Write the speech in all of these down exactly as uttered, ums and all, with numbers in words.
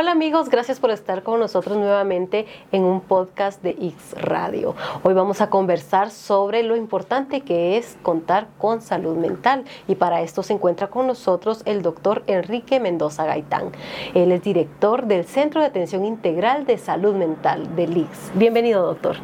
Hola amigos, gracias por estar con nosotros nuevamente en un podcast de X Radio. Hoy vamos a conversar sobre lo importante que es contar con salud mental, y para esto se encuentra con nosotros el doctor Enrique Mendoza Gaitán. Él es director del Centro de Atención Integral de Salud Mental del I C S. Bienvenido, doctor.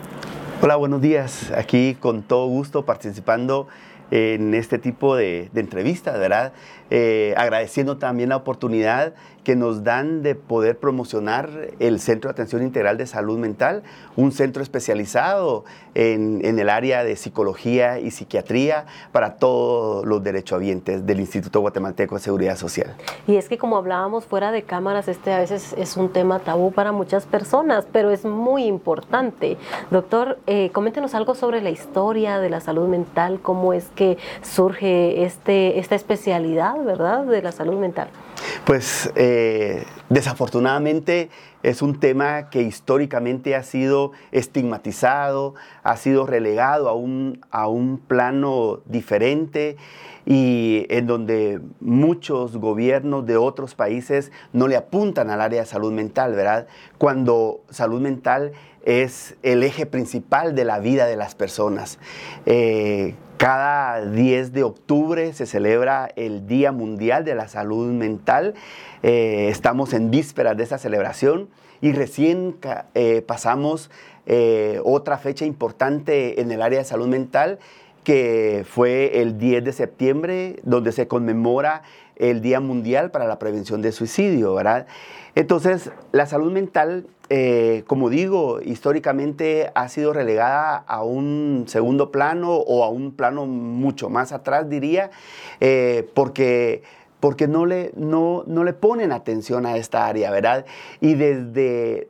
Hola, buenos días. Aquí con todo gusto participando en este tipo de, de entrevistas, ¿verdad? Eh, agradeciendo también la oportunidad que nos dan de poder promocionar el Centro de Atención Integral de Salud Mental, un centro especializado en, en el área de psicología y psiquiatría para todos los derechohabientes del Instituto Guatemalteco de Seguridad Social. Y es que, como hablábamos fuera de cámaras, este a veces es un tema tabú para muchas personas, pero es muy importante. Doctor, eh, coméntenos algo sobre la historia de la salud mental, cómo es que surge este, esta especialidad, ¿verdad?, de la salud mental. Pues eh, desafortunadamente es un tema que históricamente ha sido estigmatizado, ha sido relegado a un, a un plano diferente, y en donde muchos gobiernos de otros países no le apuntan al área de salud mental, ¿verdad? Cuando salud mental es el eje principal de la vida de las personas. Eh, Cada diez de octubre se celebra el Día Mundial de la Salud Mental. Eh, estamos en vísperas de esa celebración y recién eh, pasamos eh, otra fecha importante en el área de salud mental, que fue el diez de septiembre, donde se conmemora el Día Mundial para la Prevención del Suicidio, ¿verdad? Entonces, la salud mental, eh, como digo, históricamente ha sido relegada a un segundo plano, o a un plano mucho más atrás, diría, eh, porque, porque no le, no, no le ponen atención a esta área, ¿verdad? Y desde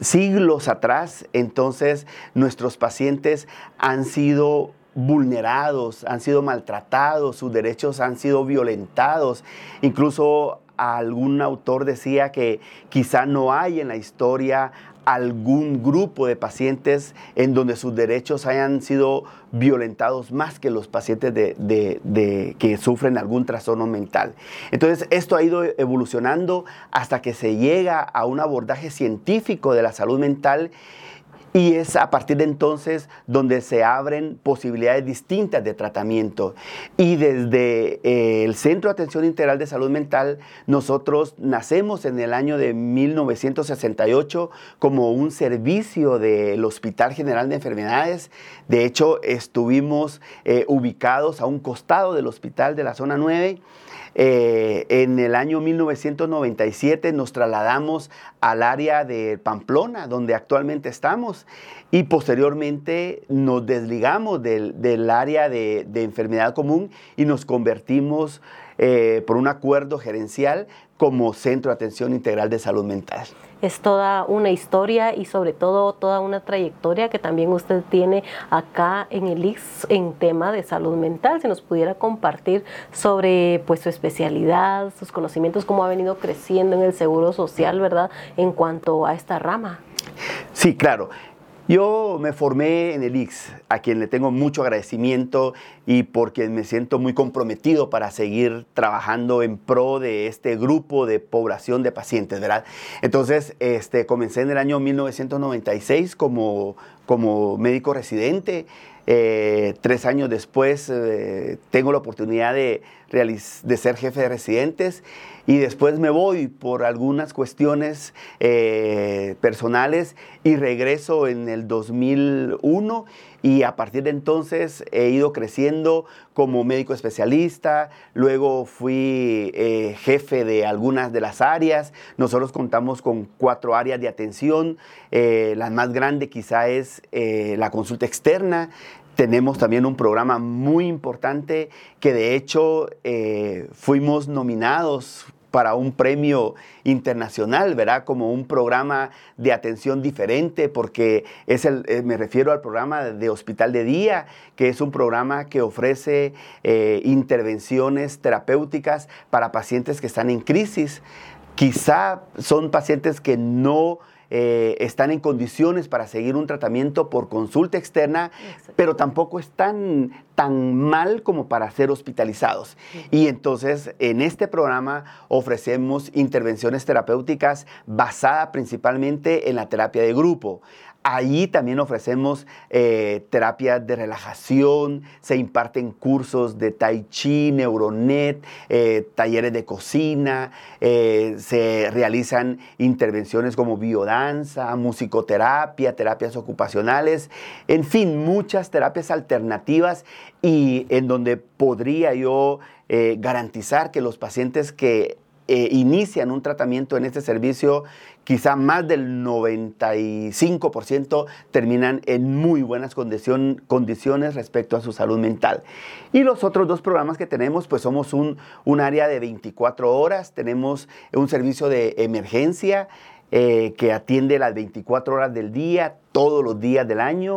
siglos atrás, entonces, nuestros pacientes han sido vulnerados, han sido maltratados, sus derechos han sido violentados. Incluso algún autor decía que quizá no hay en la historia algún grupo de pacientes en donde sus derechos hayan sido violentados más que los pacientes de, de, de, que sufren algún trastorno mental. Entonces, esto ha ido evolucionando hasta que se llega a un abordaje científico de la salud mental. Y es a partir de entonces donde se abren posibilidades distintas de tratamiento. Y desde eh, el Centro de Atención Integral de Salud Mental, nosotros nacemos en el año de mil novecientos sesenta y ocho como un servicio del Hospital General de Enfermedades. De hecho, estuvimos eh, ubicados a un costado del hospital de la Zona nueve. Eh, en el año mil novecientos noventa y siete nos trasladamos al área de Pamplona, donde actualmente estamos, y posteriormente nos desligamos del, del área de, de enfermedad común y nos convertimos eh, por un acuerdo gerencial como Centro de Atención Integral de Salud Mental. Es toda una historia y sobre todo toda una trayectoria que también usted tiene acá en el I C S en tema de salud mental. Si nos pudiera compartir sobre, pues, su especialidad, sus conocimientos, cómo ha venido creciendo en el Seguro Social, ¿verdad?, en cuanto a esta rama. Sí, claro. Yo me formé en el I C S, a quien le tengo mucho agradecimiento y por quien me siento muy comprometido para seguir trabajando en pro de este grupo de población de pacientes, ¿verdad? Entonces, este, comencé en el año mil novecientos noventa y seis como, como médico residente. Eh, tres años después eh, tengo la oportunidad de, de ser jefe de residentes, y después me voy por algunas cuestiones eh, personales y regreso en el dos mil uno, y a partir de entonces he ido creciendo como médico especialista. Luego fui eh, jefe de algunas de las áreas. Nosotros contamos con cuatro áreas de atención. Eh, la más grande quizá es eh, la consulta externa. Tenemos también un programa muy importante que, de hecho, eh, fuimos nominados para un premio internacional, ¿verdad?, como un programa de atención diferente, porque es el, me refiero al programa de Hospital de Día, que es un programa que ofrece eh, intervenciones terapéuticas para pacientes que están en crisis. Quizá son pacientes que no eh, están en condiciones para seguir un tratamiento por consulta externa, pero tampoco están tan mal como para ser hospitalizados. Y entonces, en este programa ofrecemos intervenciones terapéuticas basadas principalmente en la terapia de grupo. Allí también ofrecemos eh, terapias de relajación, se imparten cursos de Tai Chi, Neuronet, eh, talleres de cocina, eh, se realizan intervenciones como biodanza, musicoterapia, terapias ocupacionales, en fin, muchas terapias alternativas y en donde podría yo eh, garantizar que los pacientes que Eh, inician un tratamiento en este servicio, quizá más del noventa y cinco por ciento terminan en muy buenas condición, condiciones respecto a su salud mental. Y los otros dos programas que tenemos, pues somos un, un área de veinticuatro horas, tenemos un servicio de emergencia eh, que atiende las veinticuatro horas del día, todos los días del año,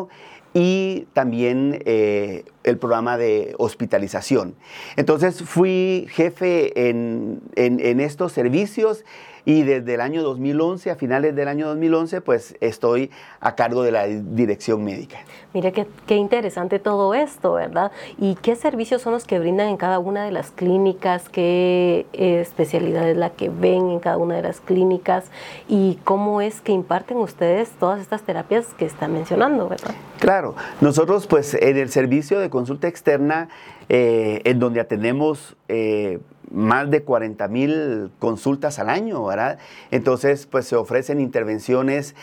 y también eh, el programa de hospitalización. Entonces, fui jefe en, en, en estos servicios y desde el año dos mil once, a finales del año dos mil once, pues estoy a cargo de la dirección médica. Mire qué, qué interesante todo esto, ¿verdad? ¿Y qué servicios son los que brindan en cada una de las clínicas? ¿Qué especialidad es la que ven en cada una de las clínicas? ¿Y cómo es que imparten ustedes todas estas terapias que están mencionando, verdad? Claro, nosotros pues en el servicio de consulta externa, eh, en donde atendemos eh, más de cuarenta mil consultas al año, ¿verdad? Entonces, pues se ofrecen intervenciones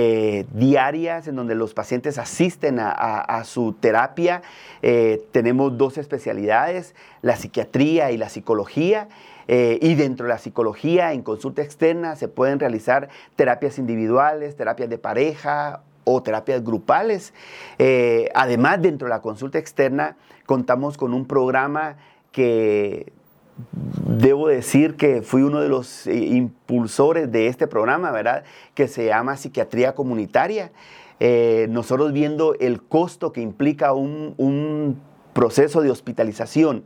eh, diarias en donde los pacientes asisten a, a, a su terapia. Eh, tenemos dos especialidades, la psiquiatría y la psicología. Eh, y dentro de la psicología, en consulta externa, se pueden realizar terapias individuales, terapias de pareja o terapias grupales. Eh, además, dentro de la consulta externa, contamos con un programa que... Debo decir que fui uno de los impulsores de este programa, ¿verdad? Que se llama Psiquiatría Comunitaria. Eh, nosotros viendo el costo que implica un, un proceso de hospitalización.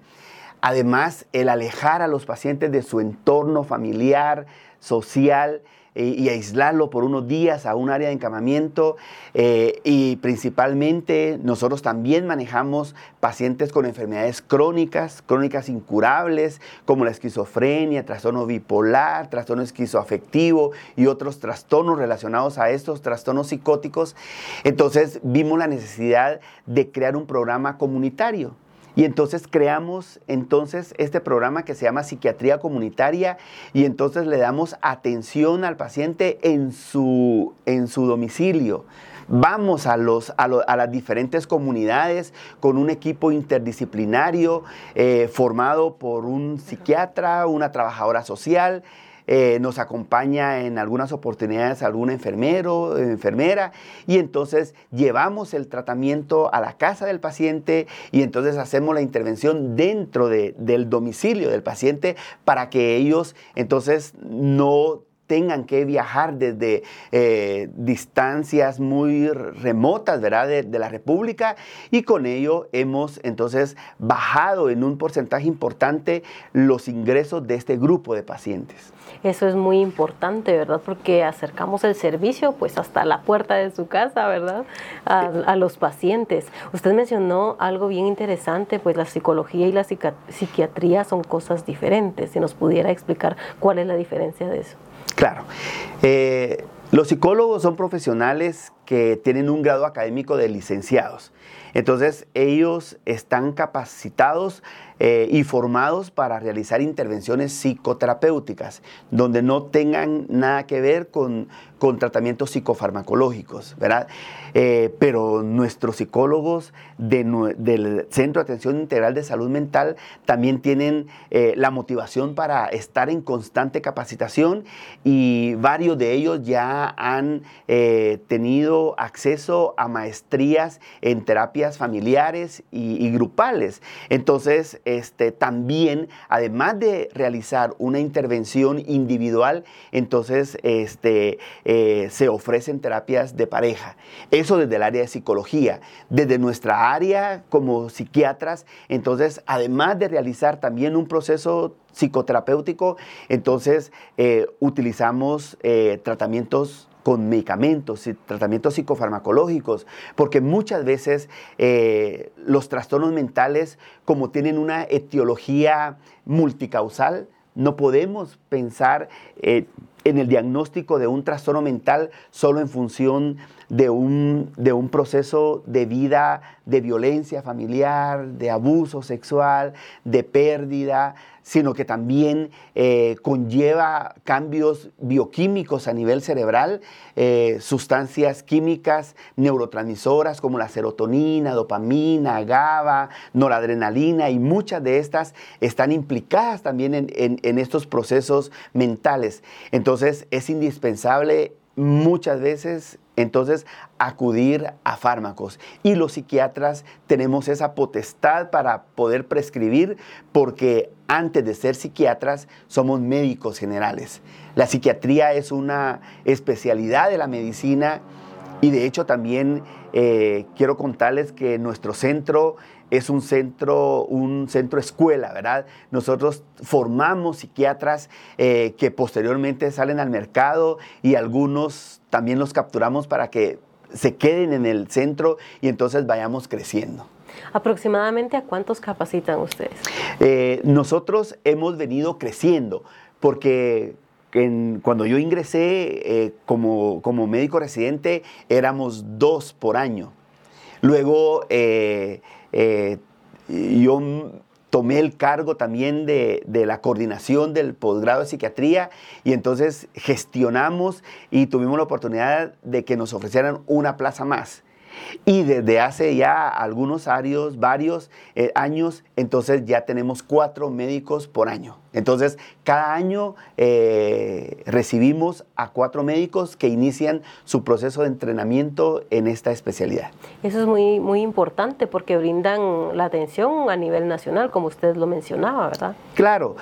Además, el alejar a los pacientes de su entorno familiar, social, eh, y aislarlo por unos días a un área de encamamiento. Eh, y principalmente nosotros también manejamos pacientes con enfermedades crónicas, crónicas incurables, como la esquizofrenia, trastorno bipolar, trastorno esquizoafectivo y otros trastornos relacionados a estos trastornos psicóticos. Entonces vimos la necesidad de crear un programa comunitario. Y entonces creamos entonces este programa que se llama Psiquiatría Comunitaria y entonces le damos atención al paciente en su, en su domicilio. Vamos a, los, a, lo, a las diferentes comunidades con un equipo interdisciplinario eh, formado por un psiquiatra, una trabajadora social. Eh, nos acompaña en algunas oportunidades algún enfermero, enfermera, y entonces llevamos el tratamiento a la casa del paciente y entonces hacemos la intervención dentro de, del domicilio del paciente para que ellos entonces no tengan que viajar desde eh, distancias muy remotas, ¿verdad?, de, de la República, y con ello hemos entonces bajado en un porcentaje importante los ingresos de este grupo de pacientes. Eso es muy importante, ¿verdad?, porque acercamos el servicio pues hasta la puerta de su casa, ¿verdad?, a, a los pacientes. Usted mencionó algo bien interesante, pues la psicología y la psiqui- psiquiatría son cosas diferentes. Si nos pudiera explicar cuál es la diferencia de eso. Claro. Eh, los psicólogos son profesionales que tienen un grado académico de licenciados. Entonces, ellos están capacitados eh, y formados para realizar intervenciones psicoterapéuticas, donde no tengan nada que ver con, con tratamientos psicofarmacológicos, ¿verdad? Eh, pero nuestros psicólogos de, del Centro de Atención Integral de Salud Mental también tienen eh, la motivación para estar en constante capacitación y varios de ellos ya han eh, tenido tenido acceso a maestrías en terapias familiares y, y grupales. Entonces, este, también, además de realizar una intervención individual, entonces este, eh, se ofrecen terapias de pareja. Eso desde el área de psicología. Desde nuestra área como psiquiatras, entonces, además de realizar también un proceso psicoterapéutico, entonces eh, utilizamos eh, tratamientos con medicamentos y tratamientos psicofarmacológicos, porque muchas veces eh, los trastornos mentales, como tienen una etiología multicausal, no podemos pensar eh, en el diagnóstico de un trastorno mental solo en función de un, de un proceso de vida, de violencia familiar, de abuso sexual, de pérdida, sino que también eh, conlleva cambios bioquímicos a nivel cerebral, eh, sustancias químicas, neurotransmisoras como la serotonina, dopamina, GABA, noradrenalina, y muchas de estas están implicadas también en, en, en estos procesos mentales. Entonces es indispensable muchas veces entonces acudir a fármacos, y los psiquiatras tenemos esa potestad para poder prescribir, porque antes de ser psiquiatras somos médicos generales. La psiquiatría es una especialidad de la medicina, y de hecho también eh, quiero contarles que nuestro centro es un centro, un centro escuela, ¿verdad? Nosotros formamos psiquiatras eh, que posteriormente salen al mercado, y algunos también los capturamos para que se queden en el centro y entonces vayamos creciendo. ¿Aproximadamente a cuántos capacitan ustedes? Eh, nosotros hemos venido creciendo porque... En, cuando yo ingresé eh, como, como médico residente, éramos dos por año. Luego eh, eh, yo tomé el cargo también de, de la coordinación del posgrado de psiquiatría, y entonces gestionamos y tuvimos la oportunidad de que nos ofrecieran una plaza más. Y desde hace ya algunos años, varios eh, años, entonces ya tenemos cuatro médicos por año. Entonces, cada año eh, recibimos a cuatro médicos que inician su proceso de entrenamiento en esta especialidad. Eso es muy, muy importante, porque brindan la atención a nivel nacional, como usted lo mencionaba, ¿verdad? Claro.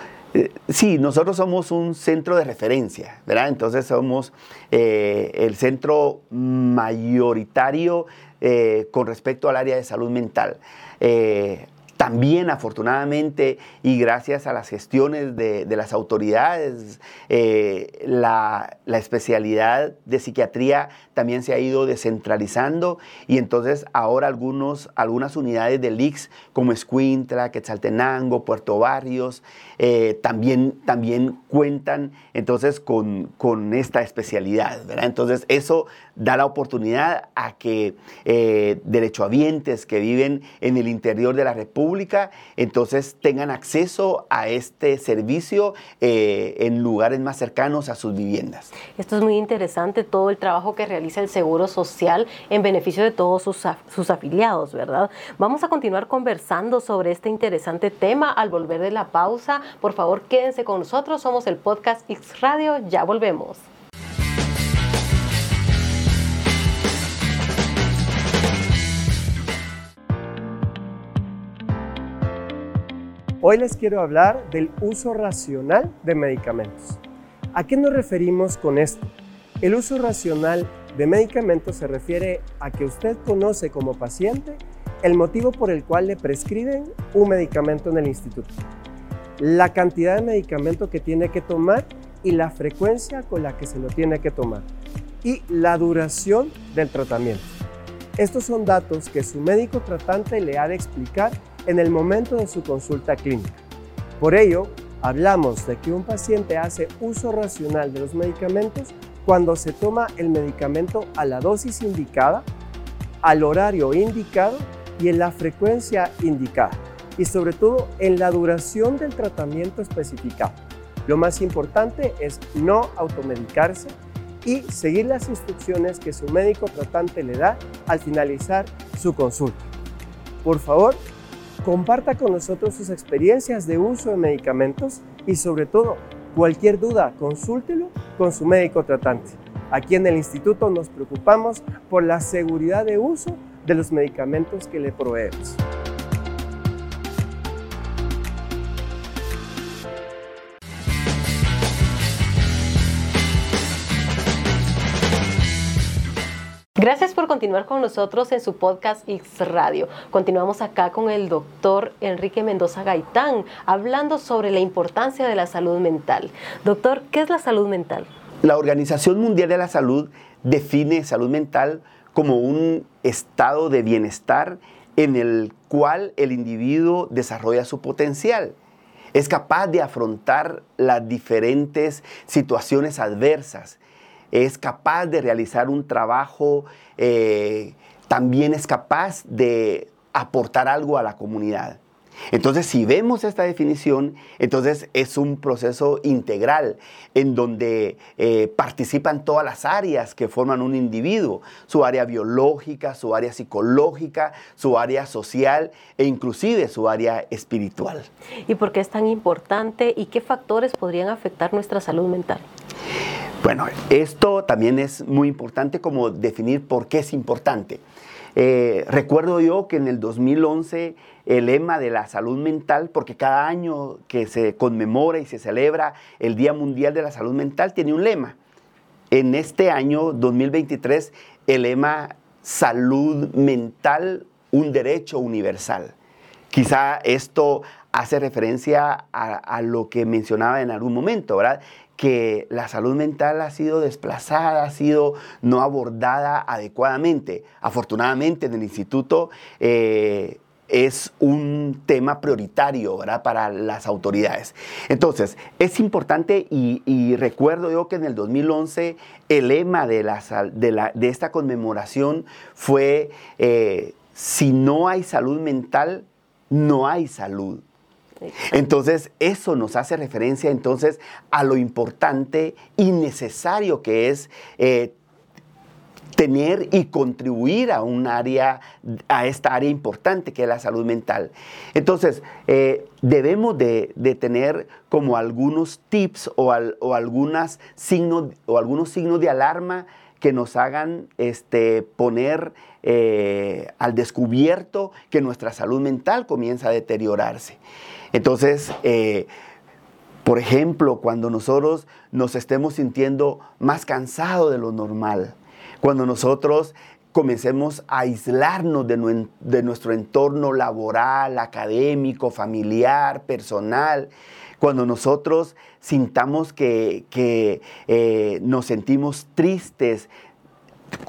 Sí, nosotros somos un centro de referencia, ¿verdad? Entonces somos eh, el centro mayoritario eh, con respecto al área de salud mental. Eh, También, afortunadamente, y gracias a las gestiones de, de las autoridades, eh, la, la especialidad de psiquiatría también se ha ido descentralizando, y entonces ahora algunos, algunas unidades del I C S, como Escuintra, Quetzaltenango, Puerto Barrios, eh, también, también cuentan entonces con, con esta especialidad, ¿verdad? Entonces eso da la oportunidad a que eh, derechohabientes que viven en el interior de la República entonces tengan acceso a este servicio eh, en lugares más cercanos a sus viviendas. Esto es muy interesante, todo el trabajo que realiza el Seguro Social en beneficio de todos sus, sus afiliados, ¿verdad? Vamos a continuar conversando sobre este interesante tema al volver de la pausa. Por favor, quédense con nosotros, somos el podcast X Radio, ya volvemos. Hoy les quiero hablar del uso racional de medicamentos. ¿A qué nos referimos con esto? El uso racional de medicamentos se refiere a que usted conoce como paciente el motivo por el cual le prescriben un medicamento en el instituto, la cantidad de medicamento que tiene que tomar y la frecuencia con la que se lo tiene que tomar, y la duración del tratamiento. Estos son datos que su médico tratante le ha de explicar en el momento de su consulta clínica. Por ello, hablamos de que un paciente hace uso racional de los medicamentos cuando se toma el medicamento a la dosis indicada, al horario indicado y en la frecuencia indicada, y sobre todo en la duración del tratamiento especificado. Lo más importante es no automedicarse y seguir las instrucciones que su médico tratante le da al finalizar su consulta. Por favor, comparta con nosotros sus experiencias de uso de medicamentos y sobre todo, Cualquier duda, consúltelo con su médico tratante. Aquí en el Instituto nos preocupamos por la seguridad de uso de los medicamentos que le proveemos. Gracias por continuar con nosotros en su podcast X Radio. Continuamos acá con el doctor Enrique Mendoza Gaitán, hablando sobre la importancia de la salud mental. Doctor, ¿qué es la salud mental? La Organización Mundial de la Salud define salud mental como un estado de bienestar en el cual el individuo desarrolla su potencial. Es capaz de afrontar las diferentes situaciones adversas. Es capaz de realizar un trabajo, eh, también es capaz de aportar algo a la comunidad. Entonces, si vemos esta definición, entonces es un proceso integral en donde eh, participan todas las áreas que forman un individuo, su área biológica, su área psicológica, su área social e inclusive su área espiritual. ¿Y por qué es tan importante y qué factores podrían afectar nuestra salud mental? Bueno, esto también es muy importante como definir por qué es importante. Eh, recuerdo yo que en el dos mil once el lema de la salud mental, porque cada año que se conmemora y se celebra el Día Mundial de la Salud Mental, tiene un lema. En este año dos mil veintitrés el lema salud mental, un derecho universal. Quizá esto hace referencia a, a lo que mencionaba en algún momento, ¿verdad? Que la salud mental ha sido desplazada, ha sido no abordada adecuadamente. Afortunadamente en el instituto eh, es un tema prioritario, ¿verdad?, para las autoridades. Entonces, es importante y, y recuerdo yo que en el dos mil once el lema de, la, de, la, de esta conmemoración fue eh, si no hay salud mental, no hay salud. Entonces, eso nos hace referencia entonces a lo importante y necesario que es eh, tener y contribuir a un área, a esta área importante que es la salud mental. Entonces, eh, debemos de, de tener como algunos tips o, al, o, algunas signos, o algunos signos de alarma que nos hagan este, poner eh, al descubierto que nuestra salud mental comienza a deteriorarse. Entonces, eh, por ejemplo, cuando nosotros nos estemos sintiendo más cansados de lo normal, cuando nosotros comencemos a aislarnos de, no, de nuestro entorno laboral, académico, familiar, personal, cuando nosotros sintamos que, que eh, nos sentimos tristes,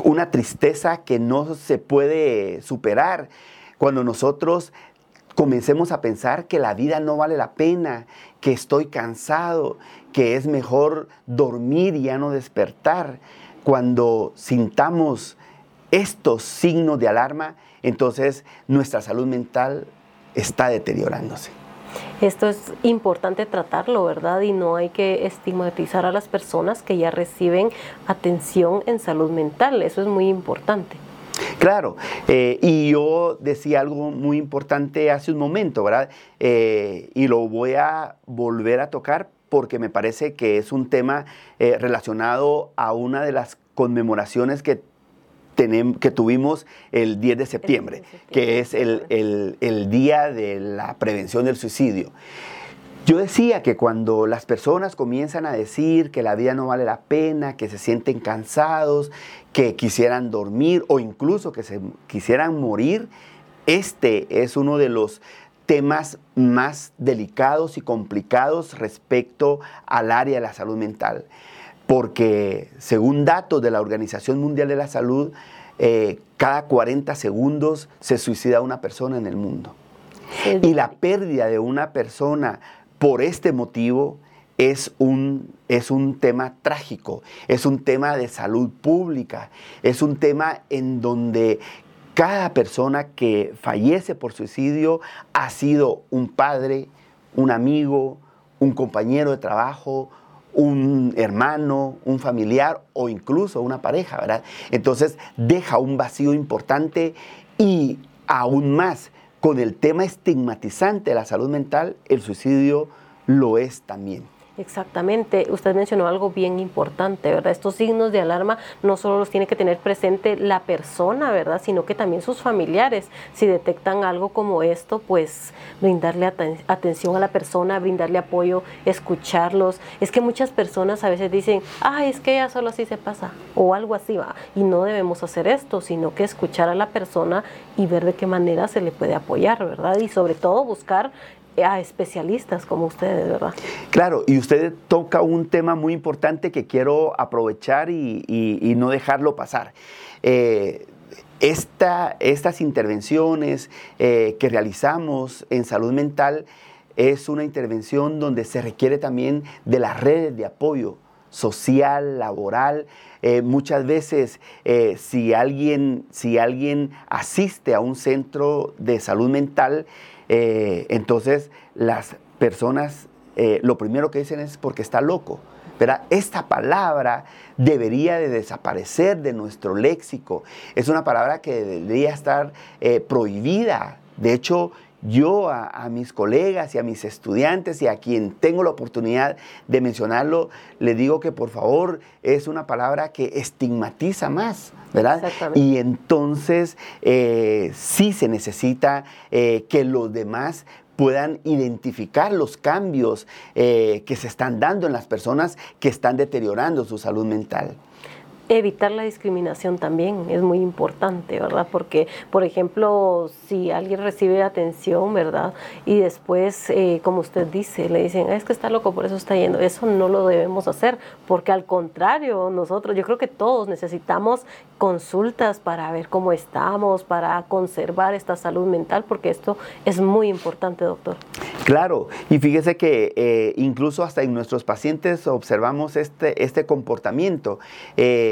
una tristeza que no se puede superar, cuando nosotros comencemos a pensar que la vida no vale la pena, que estoy cansado, que es mejor dormir y ya no despertar. Cuando sintamos estos signos de alarma, entonces nuestra salud mental está deteriorándose. Esto es importante tratarlo, ¿verdad? Y no hay que estigmatizar a las personas que ya reciben atención en salud mental. Eso es muy importante. Claro, eh, y yo decía algo muy importante hace un momento, ¿verdad? Eh, y lo voy a volver a tocar porque me parece que es un tema eh, relacionado a una de las conmemoraciones que, tenem, que tuvimos el diez de septiembre, el diez de septiembre, que es el, el, el Día de la Prevención del Suicidio. Yo decía que cuando las personas comienzan a decir que la vida no vale la pena, que se sienten cansados, que quisieran dormir o incluso que se quisieran morir, este es uno de los temas más delicados y complicados respecto al área de la salud mental. Porque según datos de la Organización Mundial de la Salud, eh, cada cuarenta segundos se suicida una persona en el mundo. Y la pérdida de una persona por este motivo es un, es un tema trágico, es un tema de salud pública, es un tema en donde cada persona que fallece por suicidio ha sido un padre, un amigo, un compañero de trabajo, un hermano, un familiar o incluso una pareja, ¿verdad? Entonces deja un vacío importante y aún más con el tema estigmatizante de la salud mental, el suicidio lo es también. Exactamente. Usted mencionó algo bien importante, ¿verdad? Estos signos de alarma no solo los tiene que tener presente la persona, ¿verdad?, sino que también sus familiares. Si detectan algo como esto, pues brindarle aten- atención a la persona, brindarle apoyo, escucharlos. Es que muchas personas a veces dicen, ah, es que ya solo así se pasa, o algo así va. Y no debemos hacer esto, sino que escuchar a la persona y ver de qué manera se le puede apoyar, ¿verdad? Y sobre todo buscar a especialistas como ustedes, ¿verdad? Claro, y usted toca un tema muy importante que quiero aprovechar y, y, y no dejarlo pasar. Eh, esta, estas intervenciones eh, que realizamos en salud mental es una intervención donde se requiere también de las redes de apoyo social, laboral. Eh, muchas veces eh, si, alguien, si alguien asiste a un centro de salud mental, Eh, entonces las personas eh, lo primero que dicen es porque está loco, ¿verdad? Esta palabra debería de desaparecer de nuestro léxico. Es una palabra que debería estar eh, prohibida. De hecho, yo a, a mis colegas y a mis estudiantes y a quien tengo la oportunidad de mencionarlo, les digo que por favor es una palabra que estigmatiza más, ¿verdad? Y entonces eh, sí se necesita eh, que los demás puedan identificar los cambios eh, que se están dando en las personas que están deteriorando su salud mental. Evitar la discriminación también es muy importante, ¿verdad? Porque, por ejemplo, si alguien recibe atención, ¿verdad?, y después, eh, como usted dice, le dicen, es que está loco, por eso está yendo. Eso no lo debemos hacer, porque al contrario, nosotros, yo creo que todos necesitamos consultas para ver cómo estamos, para conservar esta salud mental, porque esto es muy importante, doctor. Claro, y fíjese que eh, incluso hasta en nuestros pacientes observamos este, este comportamiento. Eh,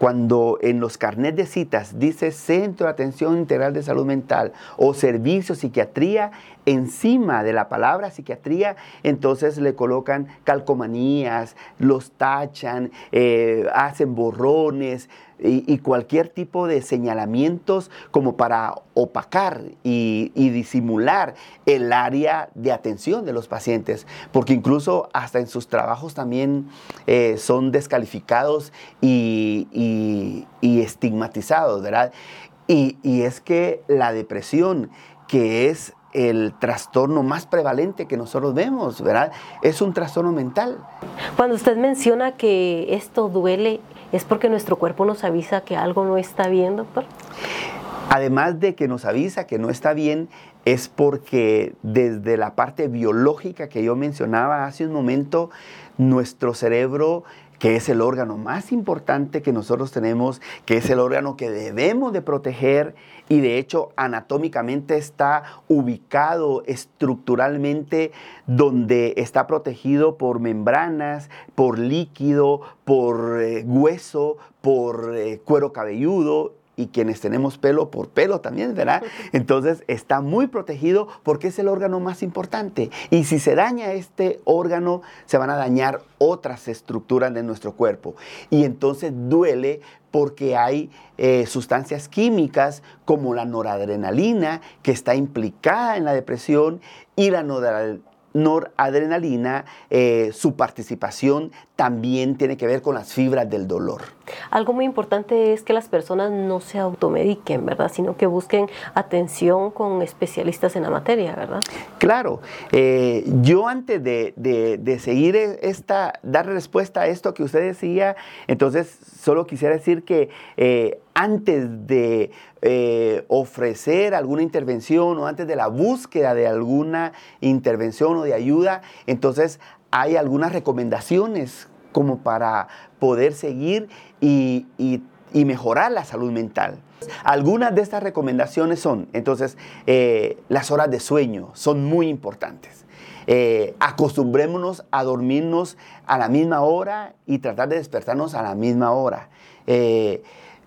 Cuando en los carnets de citas dice Centro de Atención Integral de Salud Mental o Servicio Psiquiatría, encima de la palabra psiquiatría, entonces le colocan calcomanías, los tachan, eh, hacen borrones y, y cualquier tipo de señalamientos como para opacar y, y disimular el área de atención de los pacientes, porque incluso hasta en sus trabajos también eh, son descalificados y, y, y estigmatizados, ¿verdad? Y, y es que la depresión, que es el trastorno más prevalente que nosotros vemos, ¿verdad?, es un trastorno mental. Cuando usted menciona que esto duele, ¿es porque nuestro cuerpo nos avisa que algo no está bien, doctor? Además de que nos avisa que no está bien, es porque desde la parte biológica que yo mencionaba hace un momento, nuestro cerebro, que es el órgano más importante que nosotros tenemos, que es el órgano que debemos de proteger y de hecho anatómicamente está ubicado estructuralmente donde está protegido por membranas, por líquido, por eh, hueso, por eh, cuero cabelludo, y quienes tenemos pelo por pelo también, ¿verdad? Entonces está muy protegido porque es el órgano más importante. Y si se daña este órgano, se van a dañar otras estructuras de nuestro cuerpo. Y entonces duele porque hay eh, sustancias químicas como la noradrenalina, que está implicada en la depresión, y la noradrenalina. noradrenalina, eh, su participación también tiene que ver con las fibras del dolor. Algo muy importante es que las personas no se automediquen, ¿verdad?, sino que busquen atención con especialistas en la materia, ¿verdad? Claro. Eh, yo antes de, de, de seguir esta, dar respuesta a esto que usted decía, entonces solo quisiera decir que eh, antes de eh, ofrecer alguna intervención o antes de la búsqueda de alguna intervención o de ayuda, entonces hay algunas recomendaciones como para poder seguir y, y, y mejorar la salud mental. Algunas de estas recomendaciones son, entonces, eh, las horas de sueño son muy importantes. Eh, acostumbrémonos a dormirnos a la misma hora y tratar de despertarnos a la misma hora. Eh,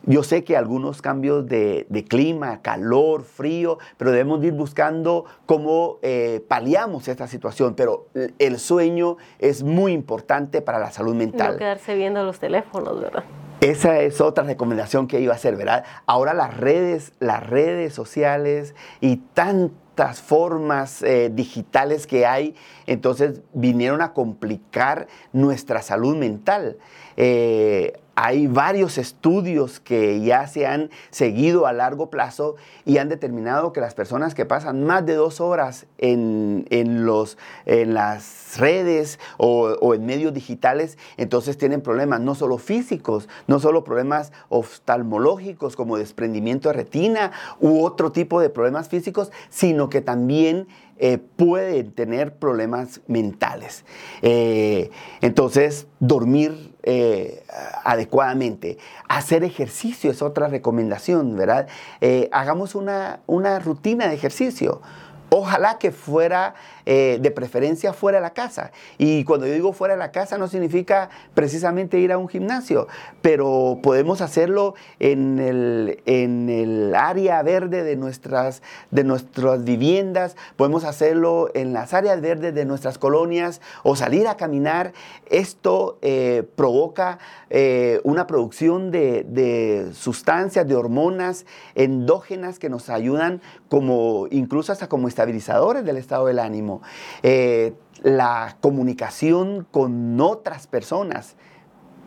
Yo sé que algunos cambios de, de clima, calor, frío, pero debemos ir buscando cómo eh, paliamos esta situación. Pero el sueño es muy importante para la salud mental. No quedarse viendo los teléfonos, ¿verdad? Esa es otra recomendación que iba a hacer, ¿verdad? Ahora las redes, las redes sociales y tanto. tantas formas eh, digitales que hay, entonces vinieron a complicar nuestra salud mental. Eh, Hay varios estudios que ya se han seguido a largo plazo y han determinado que las personas que pasan más de dos horas en, en, los, en las redes o, o en medios digitales, entonces tienen problemas no solo físicos, no solo problemas oftalmológicos como desprendimiento de retina u otro tipo de problemas físicos, sino que también Eh, pueden tener problemas mentales. Eh, entonces, dormir eh, adecuadamente. Hacer ejercicio es otra recomendación, ¿verdad? Eh, hagamos una, una rutina de ejercicio. Ojalá que fuera, eh, de preferencia, fuera de la casa. Y cuando yo digo fuera de la casa, no significa precisamente ir a un gimnasio, pero podemos hacerlo en el, en el área verde de nuestras, de nuestras viviendas, podemos hacerlo en las áreas verdes de nuestras colonias o salir a caminar. Esto eh, provoca eh, una producción de, de sustancias, de hormonas endógenas que nos ayudan como incluso hasta como estabilizadores del estado del ánimo, eh, la comunicación con otras personas,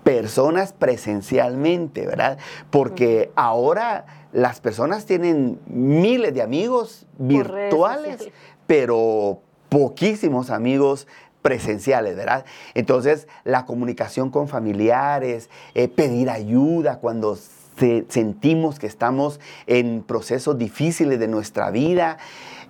personas presencialmente, ¿verdad? Porque ahora las personas tienen miles de amigos virtuales, pero poquísimos amigos presenciales, ¿verdad? Entonces, la comunicación con familiares, eh, pedir ayuda cuando sentimos que estamos en procesos difíciles de nuestra vida,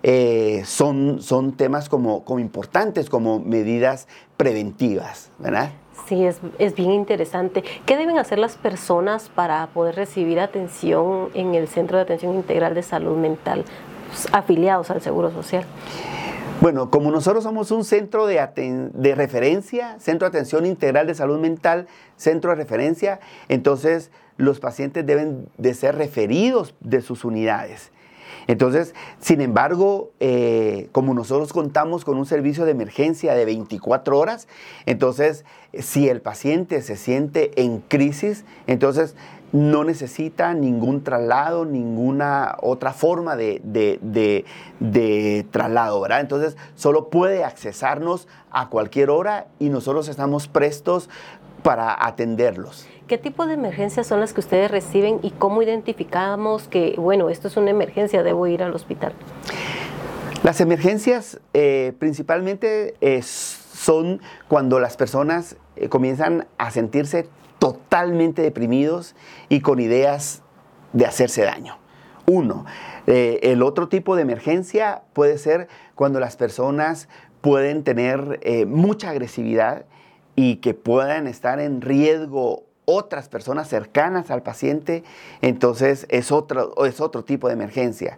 eh, son, son temas como, como importantes, como medidas preventivas, ¿verdad? Sí, es, es bien interesante. ¿Qué deben hacer las personas para poder recibir atención en el Centro de Atención Integral de Salud Mental, afiliados al Seguro Social? Bueno, como nosotros somos un centro de, aten- de referencia, Centro de Atención Integral de Salud Mental, centro de referencia, entonces los pacientes deben de ser referidos de sus unidades. Entonces, sin embargo, eh, como nosotros contamos con un servicio de emergencia de veinticuatro horas, entonces, si el paciente se siente en crisis, entonces no necesita ningún traslado, ninguna otra forma de, de, de, de traslado, ¿verdad? Entonces, solo puede accesarnos a cualquier hora y nosotros estamos prestos para atenderlos. ¿Qué tipo de emergencias son las que ustedes reciben y cómo identificamos que, bueno, esto es una emergencia, debo ir al hospital? Las emergencias eh, principalmente eh, son cuando las personas eh, comienzan a sentirse totalmente deprimidos y con ideas de hacerse daño. Uno, eh, el otro tipo de emergencia puede ser cuando las personas pueden tener eh, mucha agresividad y que puedan estar en riesgo otras personas cercanas al paciente, entonces es otro, es otro tipo de emergencia.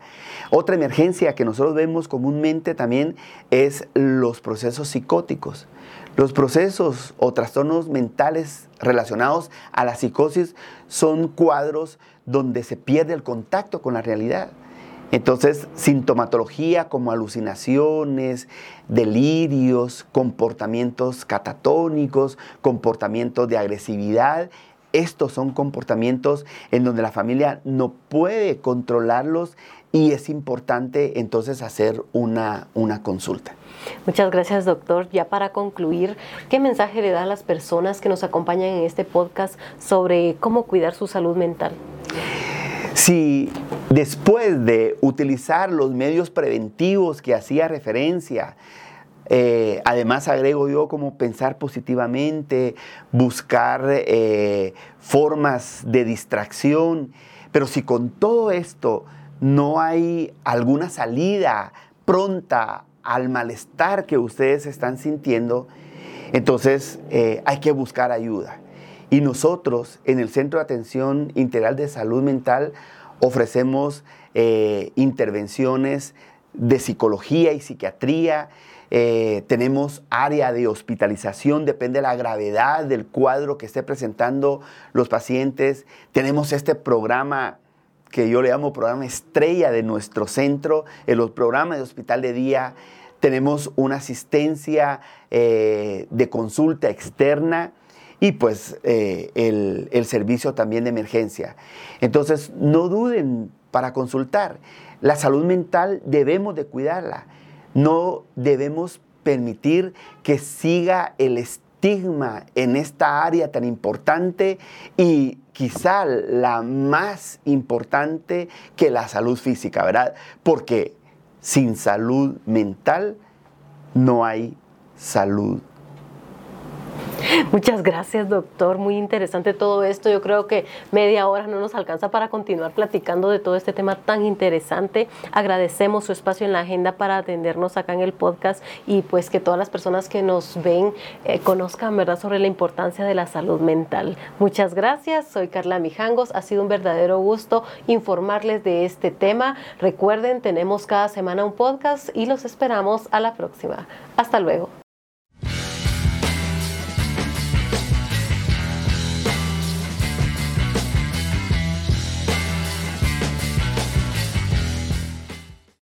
Otra emergencia que nosotros vemos comúnmente también es los procesos psicóticos. Los procesos o trastornos mentales relacionados a la psicosis son cuadros donde se pierde el contacto con la realidad. Entonces, sintomatología como alucinaciones, delirios, comportamientos catatónicos, comportamientos de agresividad. Estos son comportamientos en donde la familia no puede controlarlos y es importante entonces hacer una, una consulta. Muchas gracias, doctor. Ya para concluir, ¿qué mensaje le da a las personas que nos acompañan en este podcast sobre cómo cuidar su salud mental? Si después de utilizar los medios preventivos que hacía referencia, eh, además agrego yo como pensar positivamente, buscar eh, formas de distracción, pero si con todo esto no hay alguna salida pronta al malestar que ustedes están sintiendo, entonces eh, hay que buscar ayuda. Y nosotros en el Centro de Atención Integral de Salud Mental ofrecemos eh, intervenciones de psicología y psiquiatría. Eh, tenemos área de hospitalización, depende de la gravedad del cuadro que esté presentando los pacientes. Tenemos este programa que yo le llamo programa estrella de nuestro centro, el programa de hospital de día. Tenemos una asistencia eh, de consulta externa. Y pues eh, el, el servicio también de emergencia. Entonces, no duden para consultar. La salud mental debemos de cuidarla. No debemos permitir que siga el estigma en esta área tan importante y quizá la más importante que la salud física, ¿verdad? Porque sin salud mental no hay salud. Muchas gracias, doctor. Muy interesante todo esto. Yo creo que media hora no nos alcanza para continuar platicando de todo este tema tan interesante. Agradecemos su espacio en la agenda para atendernos acá en el podcast y pues que todas las personas que nos ven eh, conozcan, ¿verdad?, sobre la importancia de la salud mental. Muchas gracias. Soy Carla Mijangos. Ha sido un verdadero gusto informarles de este tema. Recuerden, tenemos cada semana un podcast y los esperamos a la próxima. Hasta luego.